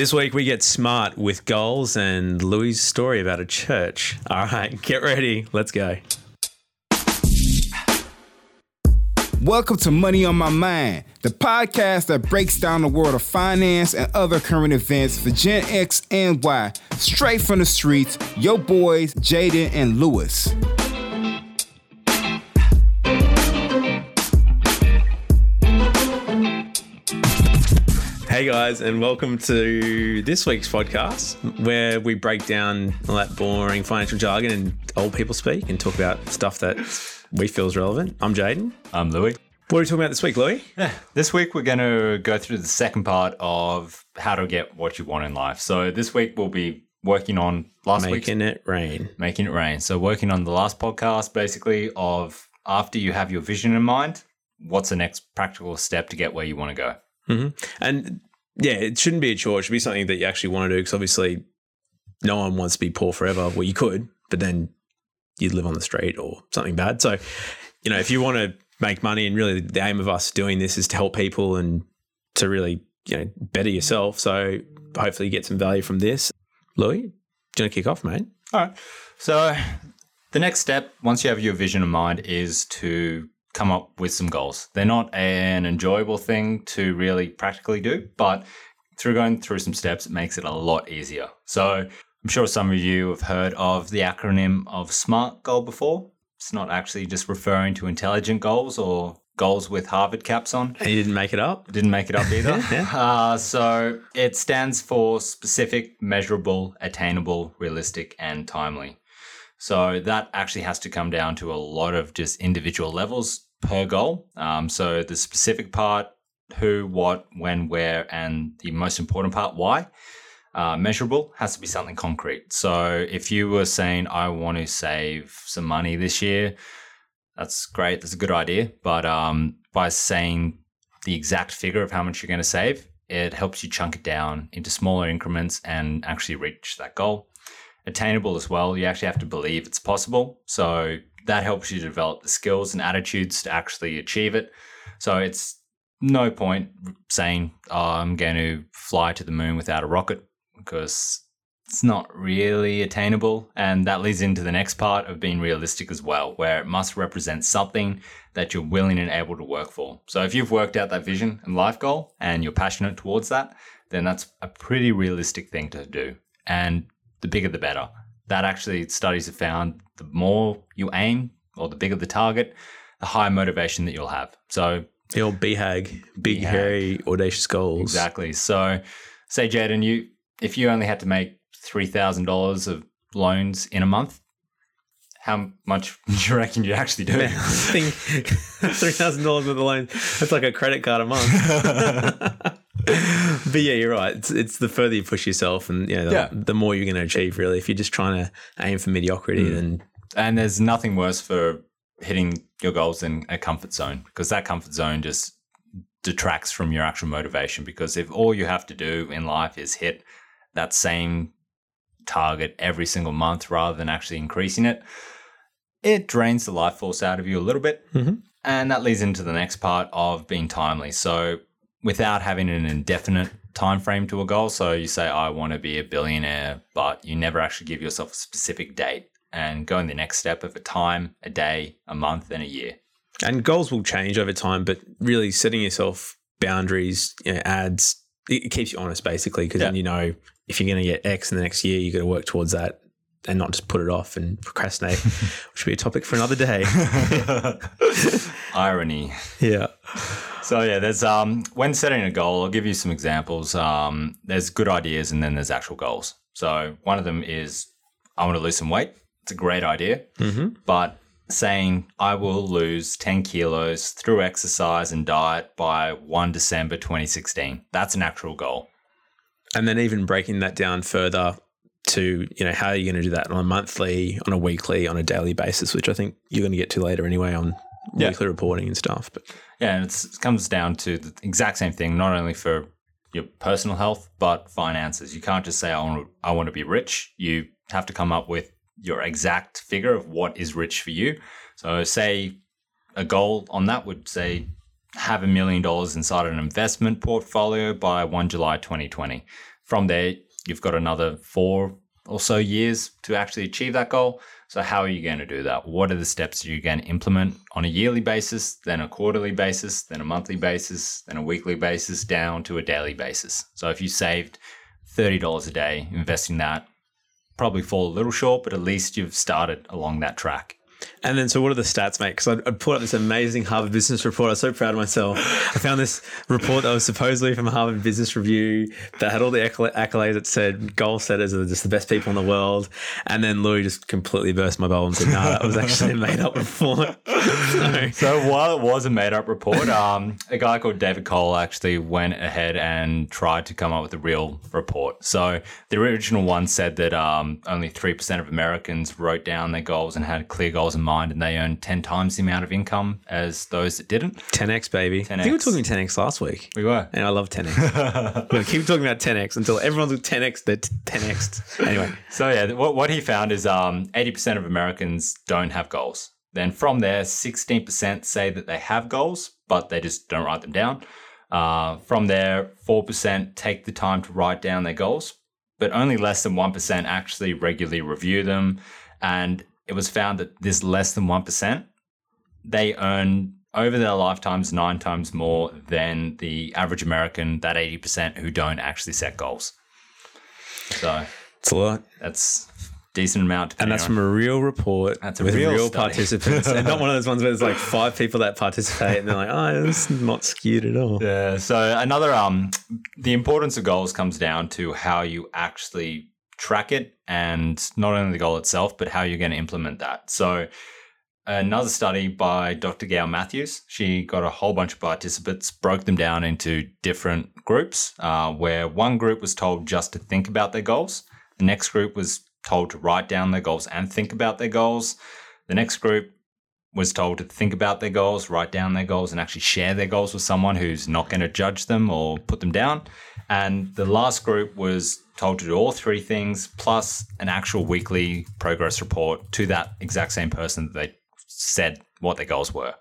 This week we get smart with goals and Louis' story about a church. All right, get ready. Let's go. Welcome to Money on My Mind, the podcast that breaks down the world of finance and other current events for Gen X and Y. Straight from the streets, your boys, Jaden and Louis. Hey guys, and welcome to this week's podcast where we break down all that boring financial jargon and old people speak and talk about stuff that we feel is relevant. I'm Jaden. I'm Louis. What are we talking about this week, Louis? Yeah. This week we're going to go through the second part of how to get what you want in life. So this week we'll be working on last week's... Making it rain. So working on the last podcast basically of after you have your vision in mind, what's the next practical step to get where you want to go? Mm-hmm. And yeah, it shouldn't be a chore. It should be something that you actually want to do because obviously no one wants to be poor forever. Well, you could, but then you'd live on the street or something bad. So, you know, if you want to make money, and really the aim of us doing this is to help people and to really, you know, better yourself. So hopefully you get some value from this. Louis, do you want to kick off, mate? All right. So the next step, once you have your vision in mind, is to come up with some goals. They're not an enjoyable thing to really practically do, but through going through some steps, it makes it a lot easier. So I'm sure some of you have heard of the acronym of SMART goal before. It's not actually just referring to intelligent goals or goals with Harvard caps on. And you didn't make it up? Didn't make it up either. Yeah. So it stands for specific, measurable, attainable, realistic, and timely. So that actually has to come down to a lot of just individual levels per goal. So the specific part, who, what, when, where, and the most important part, why. Measurable has to be something concrete. So if you were saying, I want to save some money this year, that's great. That's a good idea. But by saying the exact figure of how much you're going to save, it helps you chunk it down into smaller increments and actually reach that goal. Attainable as well. You actually have to believe it's possible. So that helps you develop the skills and attitudes to actually achieve it. So it's no point saying, oh, I'm going to fly to the moon without a rocket because it's not really attainable. And that leads into the next part of being realistic as well, where it must represent something that you're willing and able to work for. So if you've worked out that vision and life goal and you're passionate towards that, then that's a pretty realistic thing to do. And the bigger the better. That actually studies have found the more you aim or the bigger the target, the higher motivation that you'll have. So the old BHAG, big, hairy, audacious goals. Exactly. So say, Jaden, if you only had to make $3,000 of loans in a month, how much do you reckon you actually do? Man, I think $3,000 worth of loans, that's like a credit card a month. But yeah, you're right. It's the further you push yourself and the more you're going to achieve, really. If you're just trying to aim for mediocrity, then... And there's nothing worse for hitting your goals than a comfort zone, because that comfort zone just detracts from your actual motivation, because if all you have to do in life is hit that same target every single month rather than actually increasing it, it drains the life force out of you a little bit. Mm-hmm. And that leads into the next part of being timely. So... without having an indefinite time frame to a goal. So you say, I want to be a billionaire, but you never actually give yourself a specific date and go in the next step of a time, a day, a month, and a year. And goals will change over time, but really setting yourself boundaries, it keeps you honest basically, because then you know if you're going to get X in the next year, you've got to work towards that and not just put it off and procrastinate, which would be a topic for another day. Irony. Yeah. So yeah, there's when setting a goal, I'll give you some examples. There's good ideas and then there's actual goals. So one of them is, I want to lose some weight. It's a great idea, but saying I will lose 10 kilos through exercise and diet by 1 December 2016, that's an actual goal. And then even breaking that down further to, you know, how are you going to do that on a monthly, on a weekly, on a daily basis, which I think you're going to get to later anyway on weekly reporting and stuff. But yeah, and it comes down to the exact same thing, not only for your personal health, but finances. You can't just say, I want to be rich. You have to come up with your exact figure of what is rich for you. So say a goal on that would say, have $1 million inside an investment portfolio by 1 July 2020. From there, you've got another 4 or so years to actually achieve that goal. So how are you going to do that? What are the steps you're going to implement on a yearly basis, then a quarterly basis, then a monthly basis, then a weekly basis, down to a daily basis? So if you saved $30 a day investing that, probably fall a little short, but at least you've started along that track. And then, so what are the stats, mate? Because I put up this amazing Harvard Business report. I was so proud of myself. I found this report that was supposedly from Harvard Business Review that had all the accolades that said goal setters are just the best people in the world. And then Louis just completely burst my bubble and said, no, that was actually a made-up report. So while it was a made-up report, a guy called David Cole actually went ahead and tried to come up with a real report. So the original one said that only 3% of Americans wrote down their goals and had clear goals in mind, and they earned 10 times the amount of income as those that didn't. 10x, baby. 10X. I think we were talking 10x last week. We were. And I love 10x. We'll keep talking about 10x until everyone's with 10x, they're 10x'd. Anyway. So, yeah, what he found is 80% of Americans don't have goals. Then from there, 16% say that they have goals, but they just don't write them down. From there, 4% take the time to write down their goals, but only less than 1% actually regularly review them. And it was found that this less than 1%, they earn over their lifetimes 9 times more than the average American, that 80% who don't actually set goals. So it's a lot. That's a decent amount. And that's from a real report. That's a real participants. And not one of those ones where there's like 5 people that participate and they're like, oh, it's not skewed at all. Yeah. So another, the importance of goals comes down to how you actually track it, and not only the goal itself, but how you're going to implement that. So another study by Dr. Gail Matthews, she got a whole bunch of participants, broke them down into different groups, where one group was told just to think about their goals. The next group was told to write down their goals and think about their goals. The next group was told to think about their goals, write down their goals, and actually share their goals with someone who's not going to judge them or put them down. And the last group was told to do all 3 things plus an actual weekly progress report to that exact same person that they said what their goals were.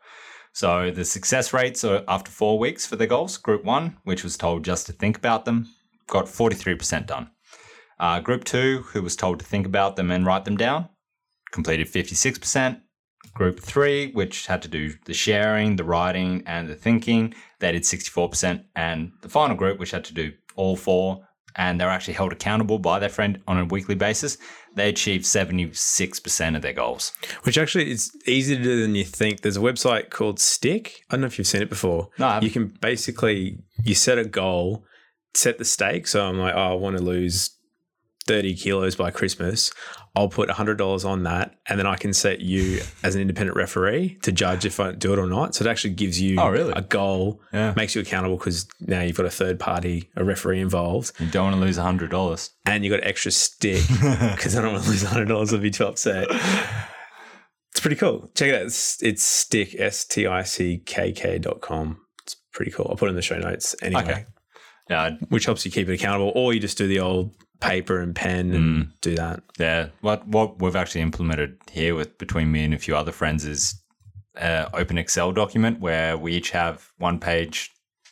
So the success rates are after 4 weeks for their goals. Group 1, which was told just to think about them, got 43% done. Group 2, who was told to think about them and write them down, completed 56%. Group 3, which had to do the sharing, the writing, and the thinking, they did 64%. And the final group, which had to do all 4, and they're actually held accountable by their friend on a weekly basis, they achieved 76% of their goals. Which actually is easier to do than you think. There's a website called Stick. I don't know if you've seen it before. No, I haven't. You can basically, you set a goal, set the stake. So I'm like, oh, I want to lose 30 kilos by Christmas. I'll put $100 on that, and then I can set you as an independent referee to judge if I do it or not. So it actually gives you a goal, makes you accountable because now you've got a third party, a referee involved. You don't want to lose $100. And you got an extra stick because I don't want to lose $100 and be too upset. It's pretty cool. Check it out. It's Stick, STICKK.com. It's pretty cool. I'll put it in the show notes anyway. Okay. Which helps you keep it accountable, or you just do the old paper and pen and do that. Yeah. What we've actually implemented here with between me and a few other friends is an open Excel document where we each have 1 page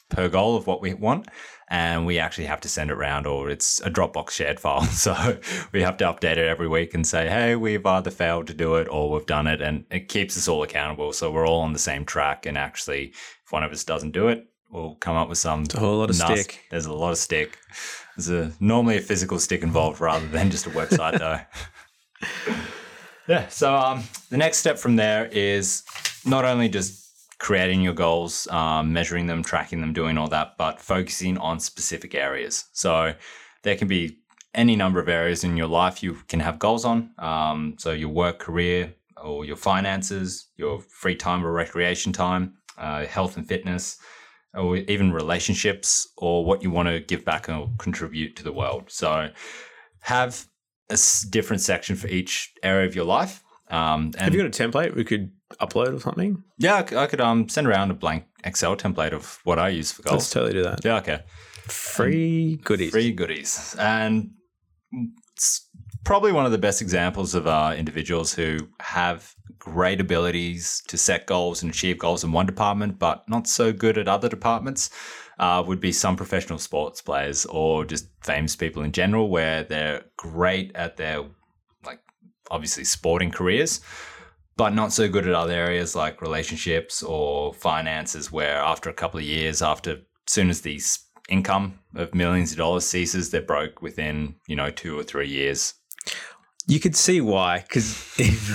per goal of what we want, and we actually have to send it around, or it's a Dropbox shared file. So we have to update it every week and say, hey, we've either failed to do it or we've done it, and it keeps us all accountable. So we're all on the same track, and actually if one of us doesn't do it, we'll come up with some. A whole lot of stick. There's a lot of stick. There's normally a physical stick involved rather than just a website though. Yeah. So the next step from there is not only just creating your goals, measuring them, tracking them, doing all that, but focusing on specific areas. So there can be any number of areas in your life you can have goals on. So your work, career, or your finances, your free time or recreation time, health and fitness, or even relationships, or what you want to give back or contribute to the world. So have a different section for each area of your life. And have you got a template we could upload or something? Yeah, I could send around a blank Excel template of what I use for goals. Let's totally do that. Yeah, okay. Free goodies. And it's probably one of the best examples of individuals who have great abilities to set goals and achieve goals in one department, but not so good at other departments. would be some professional sports players or just famous people in general, where they're great at their, like, obviously sporting careers, but not so good at other areas like relationships or finances, where after a couple of years, soon as the income of millions of dollars ceases, they're broke within, 2 or 3 years. You could see why, because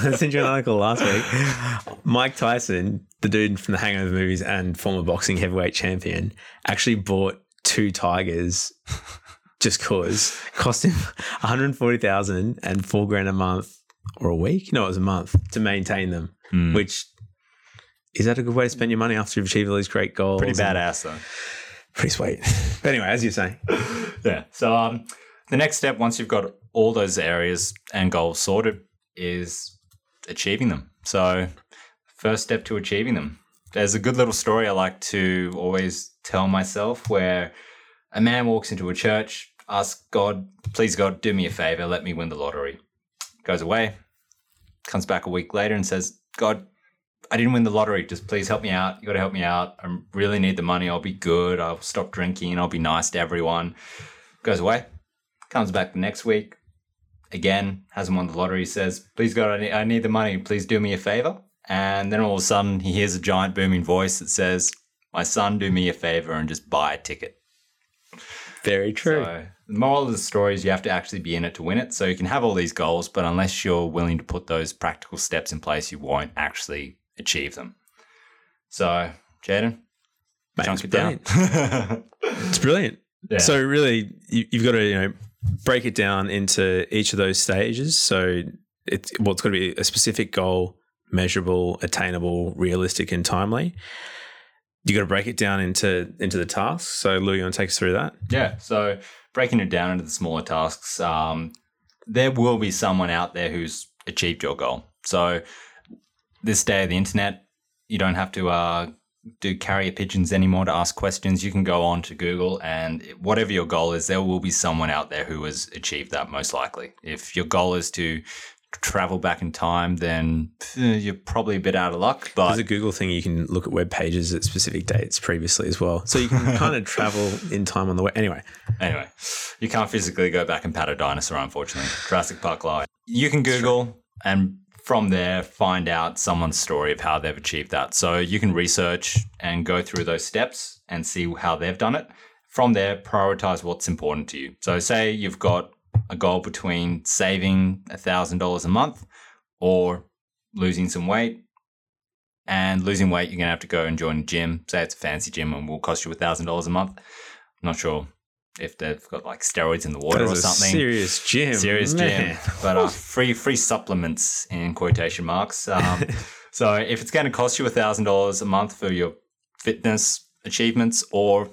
I sent you an article last week. Mike Tyson, the dude from the Hangover movies and former boxing heavyweight champion, actually bought 2 tigers just because. Cost him $140,000 and $4,000 a month or a week. No, it was a month to maintain them, which is that a good way to spend your money after you've achieved all these great goals? Pretty badass though. Pretty sweet. But anyway, as you're saying. Yeah. So the next step, once you've got all those areas and goals sorted, is achieving them. So first step to achieving them. There's a good little story I like to always tell myself, where a man walks into a church, asks God, please God, do me a favor, let me win the lottery. Goes away, comes back a week later and says, God, I didn't win the lottery. Just please help me out. You got to help me out. I really need the money. I'll be good. I'll stop drinking. I'll be nice to everyone. Goes away, comes back the next week. Again, hasn't won the lottery, says, please God, I need the money. Please do me a favor. And then all of a sudden he hears a giant booming voice that says, my son, do me a favor and just buy a ticket. Very true. So, the moral of the story is you have to actually be in it to win it. So you can have all these goals, but unless you're willing to put those practical steps in place, you won't actually achieve them. So, Jaden, chunk it down. It's brilliant. Yeah. So really, you've got to break it down into each of those stages. So it's got to be a specific goal, measurable, attainable, realistic, and timely. You got to break it down into the tasks. So Lou, you want to take us through that? Yeah. So breaking it down into the smaller tasks, there will be someone out there who's achieved your goal. So this day of the internet, you don't have to do carrier pigeons anymore to ask questions. You can go on to Google, and whatever your goal is, there will be someone out there who has achieved that most likely. If your goal is to travel back in time, then you're probably a bit out of luck. But there's a Google thing, you can look at web pages at specific dates previously as well. So you can kind of travel in time on the way. Anyway, you can't physically go back and pat a dinosaur, unfortunately. Jurassic Park live. You can Google and from there find out someone's story of how they've achieved that. So you can research and go through those steps and see how they've done it. From there, prioritize what's important to you. So say you've got a goal between saving $1,000 a month or losing some weight. And losing weight, you're going to have to go and join a gym. Say it's a fancy gym and will cost you $1,000 a month. I'm not sure if they've got like steroids in the water or something. Serious gym. But free supplements in quotation marks. So if it's going to cost you $1,000 a month for your fitness achievements, or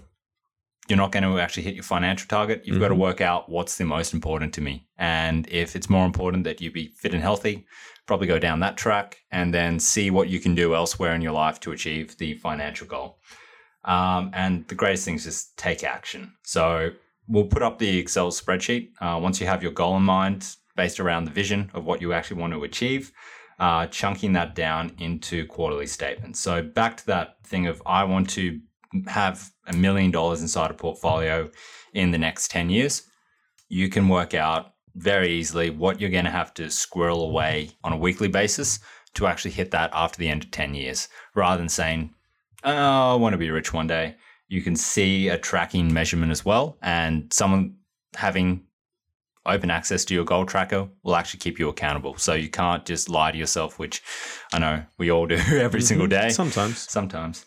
you're not going to actually hit your financial target, you've got to work out what's the most important to me. And if it's more important that you be fit and healthy, probably go down that track and then see what you can do elsewhere in your life to achieve the financial goal. And the greatest thing is just take action. So we'll put up the Excel spreadsheet. Once you have your goal in mind, based around the vision of what you actually want to achieve, chunking that down into quarterly statements. So back to that thing of I want to have $1 million inside a portfolio in the next 10 years, you can work out very easily what you're going to have to squirrel away on a weekly basis to actually hit that after the end of 10 years. Rather than saying, oh, I want to be rich one day, you can see a tracking measurement as well. And someone having open access to your goal tracker will actually keep you accountable. So you can't just lie to yourself, which I know we all do every single day. Sometimes.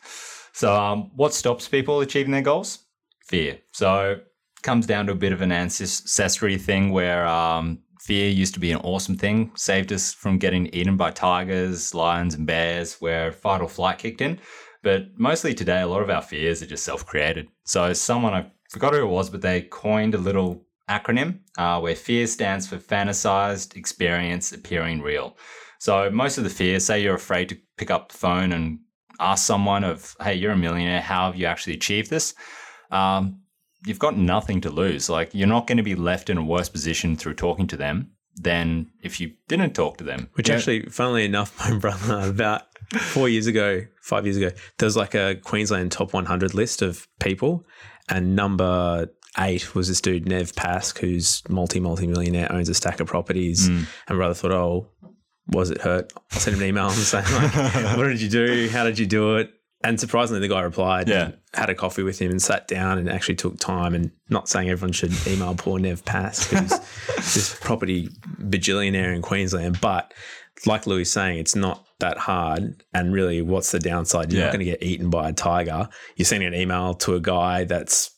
So what stops people achieving their goals? Fear. So it comes down to a bit of an ancestry thing where fear used to be an awesome thing, saved us from getting eaten by tigers, lions and bears, where fight or flight kicked in. But mostly today, a lot of our fears are just self-created. So someone, I forgot who it was, but they coined a little acronym where fear stands for fantasized experience appearing real. So most of the fears, say you're afraid to pick up the phone and ask someone of, hey, you're a millionaire, how have you actually achieved this? You've got nothing to lose. Like, you're not going to be left in a worse position through talking to them than if you didn't talk to them. Which actually, funnily enough, my brother about 5 years ago, there's like a Queensland top 100 list of people, and number 8 was this dude, Nev Pask, who's multi-millionaire, owns a stack of properties. Mm. And brother thought, oh, was it hurt? I'll send him an email and say, like, what did you do? How did you do it? And surprisingly, the guy replied, and had a coffee with him and sat down and actually took time. And not saying everyone should email poor Nev Pass, who's this property bajillionaire in Queensland. But like Louis saying, it's not that hard. And really, what's the downside? You're not going to get eaten by a tiger. You're sending an email to a guy that's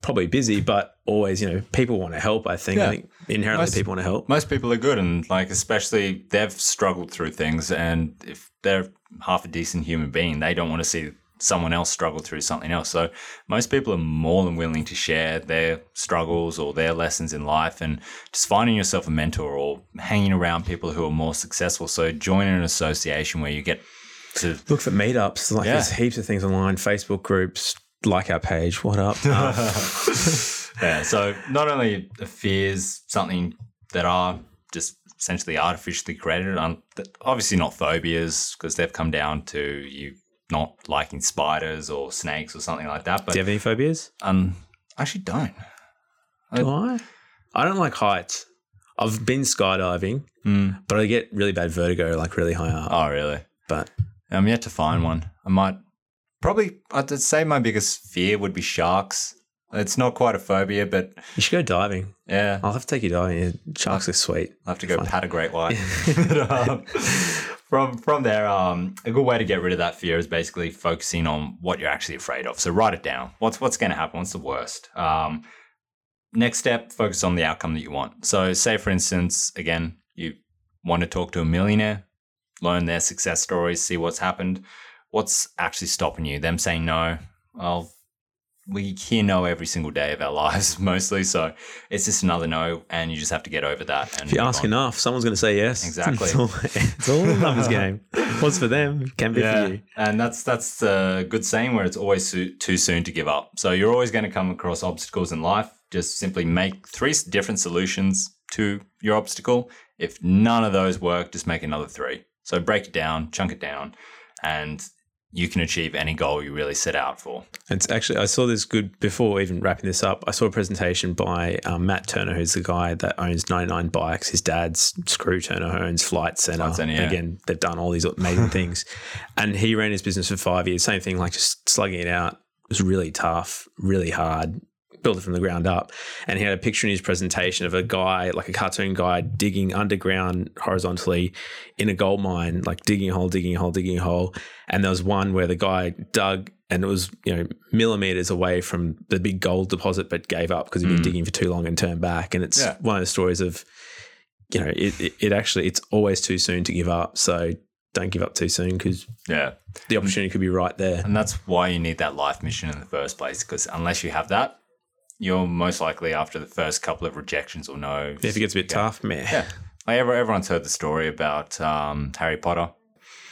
probably busy, but always, you know, people want to help, I think. Yeah. I think inherently people want to help. Most people are good, and like, especially they've struggled through things, and if they're half a decent human being, they don't want to see someone else struggle through something else. So most people are more than willing to share their struggles or their lessons in life, and just finding yourself a mentor or hanging around people who are more successful. So join an association where you get to look for meetups. Like there's heaps of things online, Facebook groups, like our page, what up? So not only are fears something that are just essentially artificially created, obviously not phobias, because they've come down to you not liking spiders or snakes or something like that. But do you have any phobias? I actually don't. Do I? I don't like heights. I've been skydiving, but I get really bad vertigo, like really high up. Oh, really? But I'm yet to find one. I'd say my biggest fear would be sharks. It's not quite a phobia, but... You should go diving. Yeah. I'll have to take you diving. Sharks are sweet. I'll have to go pat a great white. From there, a good way to get rid of that fear is basically focusing on what you're actually afraid of. So write it down. What's going to happen? What's the worst? Next step, focus on the outcome that you want. So say, for instance, again, you want to talk to a millionaire, learn their success stories, see what's happened. What's actually stopping you? Them saying no. Well, we hear no every single day of our lives mostly. So it's just another no, and you just have to get over that. And if you ask enough, someone's going to say yes. Exactly. It's all a numbers game. What's for them can be for you. And that's a good saying where it's always too soon to give up. So you're always going to come across obstacles in life. Just simply make 3 different solutions to your obstacle. If none of those work, just make another 3. So break it down, chunk it down, and you can achieve any goal you really set out for. It's actually, I saw this good, before even wrapping this up, I saw a presentation by Matt Turner, who's the guy that owns 99 Bikes. His dad's Screw Turner, owns Flight Center. Again, they've done all these amazing things. And he ran his business for 5 years. Same thing, like just slugging it out. It was really tough, really hard. Built it from the ground up. And he had a picture in his presentation of a guy, like a cartoon guy, digging underground horizontally in a gold mine, like digging a hole. And there was one where the guy dug and it was, you know, millimeters away from the big gold deposit, but gave up because he'd been digging for too long and turned back. And it's one of the stories of, you know, it actually, it's always too soon to give up. So don't give up too soon, because the opportunity could be right there. And that's why you need that life mission in the first place, because unless you have that, you're most likely after the first couple of rejections or no. If it gets a bit tough, man. Yeah. Like everyone's heard the story about Harry Potter.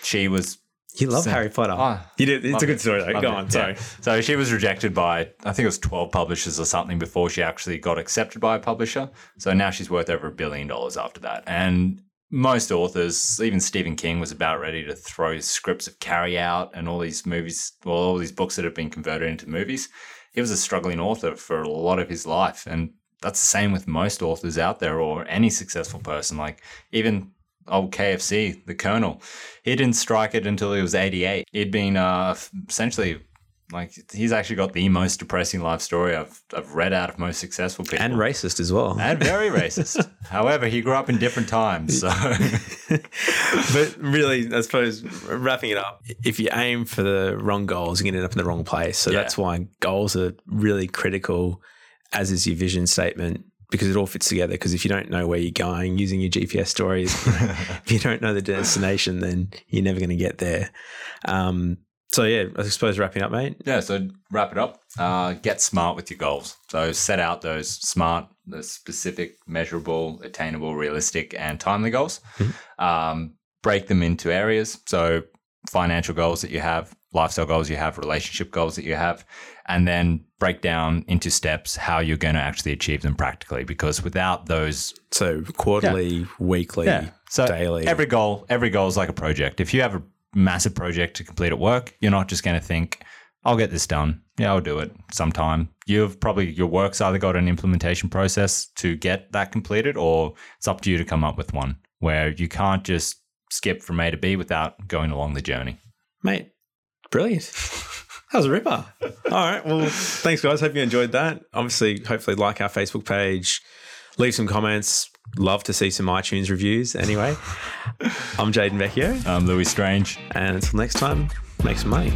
She was... You love Harry Potter. Oh, you did. It's a good story, though. Go on, sorry. Yeah. So she was rejected by, I think it was 12 publishers or something before she actually got accepted by a publisher. So now she's worth over $1 billion after that. And most authors, even Stephen King, was about ready to throw scripts of Carrie out and all these movies, well, all these books that have been converted into movies. He was a struggling author for a lot of his life, and that's the same with most authors out there or any successful person. Like even old KFC, the Colonel, he didn't strike it until he was 88. He'd been essentially like, he's actually got the most depressing life story I've read out of most successful people. And racist as well. And very racist. However, he grew up in different times. So, but really, I suppose wrapping it up, if you aim for the wrong goals, you're going to end up in the wrong place. So that's why goals are really critical, as is your vision statement, because it all fits together. Because if you don't know where you're going, using your GPS stories, if you don't know the destination, then you're never going to get there. So, I suppose wrapping up, mate. Yeah, so wrap it up. Get smart with your goals. So set out those SMART, the specific, measurable, attainable, realistic, and timely goals. Break them into areas. So financial goals that you have, lifestyle goals you have, relationship goals that you have, and then break down into steps how you're going to actually achieve them practically, because without those... So quarterly, weekly, so daily. Every goal is like a project. If you have a massive project to complete at work, you're not just going to think, I'll get this done. Yeah, I'll do it sometime. Your work's either got an implementation process to get that completed, or it's up to you to come up with one, where you can't just skip from A to B without going along the journey. Mate, brilliant. That was a ripper. All right. Well, thanks, guys. Hope you enjoyed that. Obviously, hopefully like our Facebook page, leave some comments. Love to see some iTunes reviews anyway. I'm Jaden Vecchio. I'm Louis Strange. And until next time, make some money.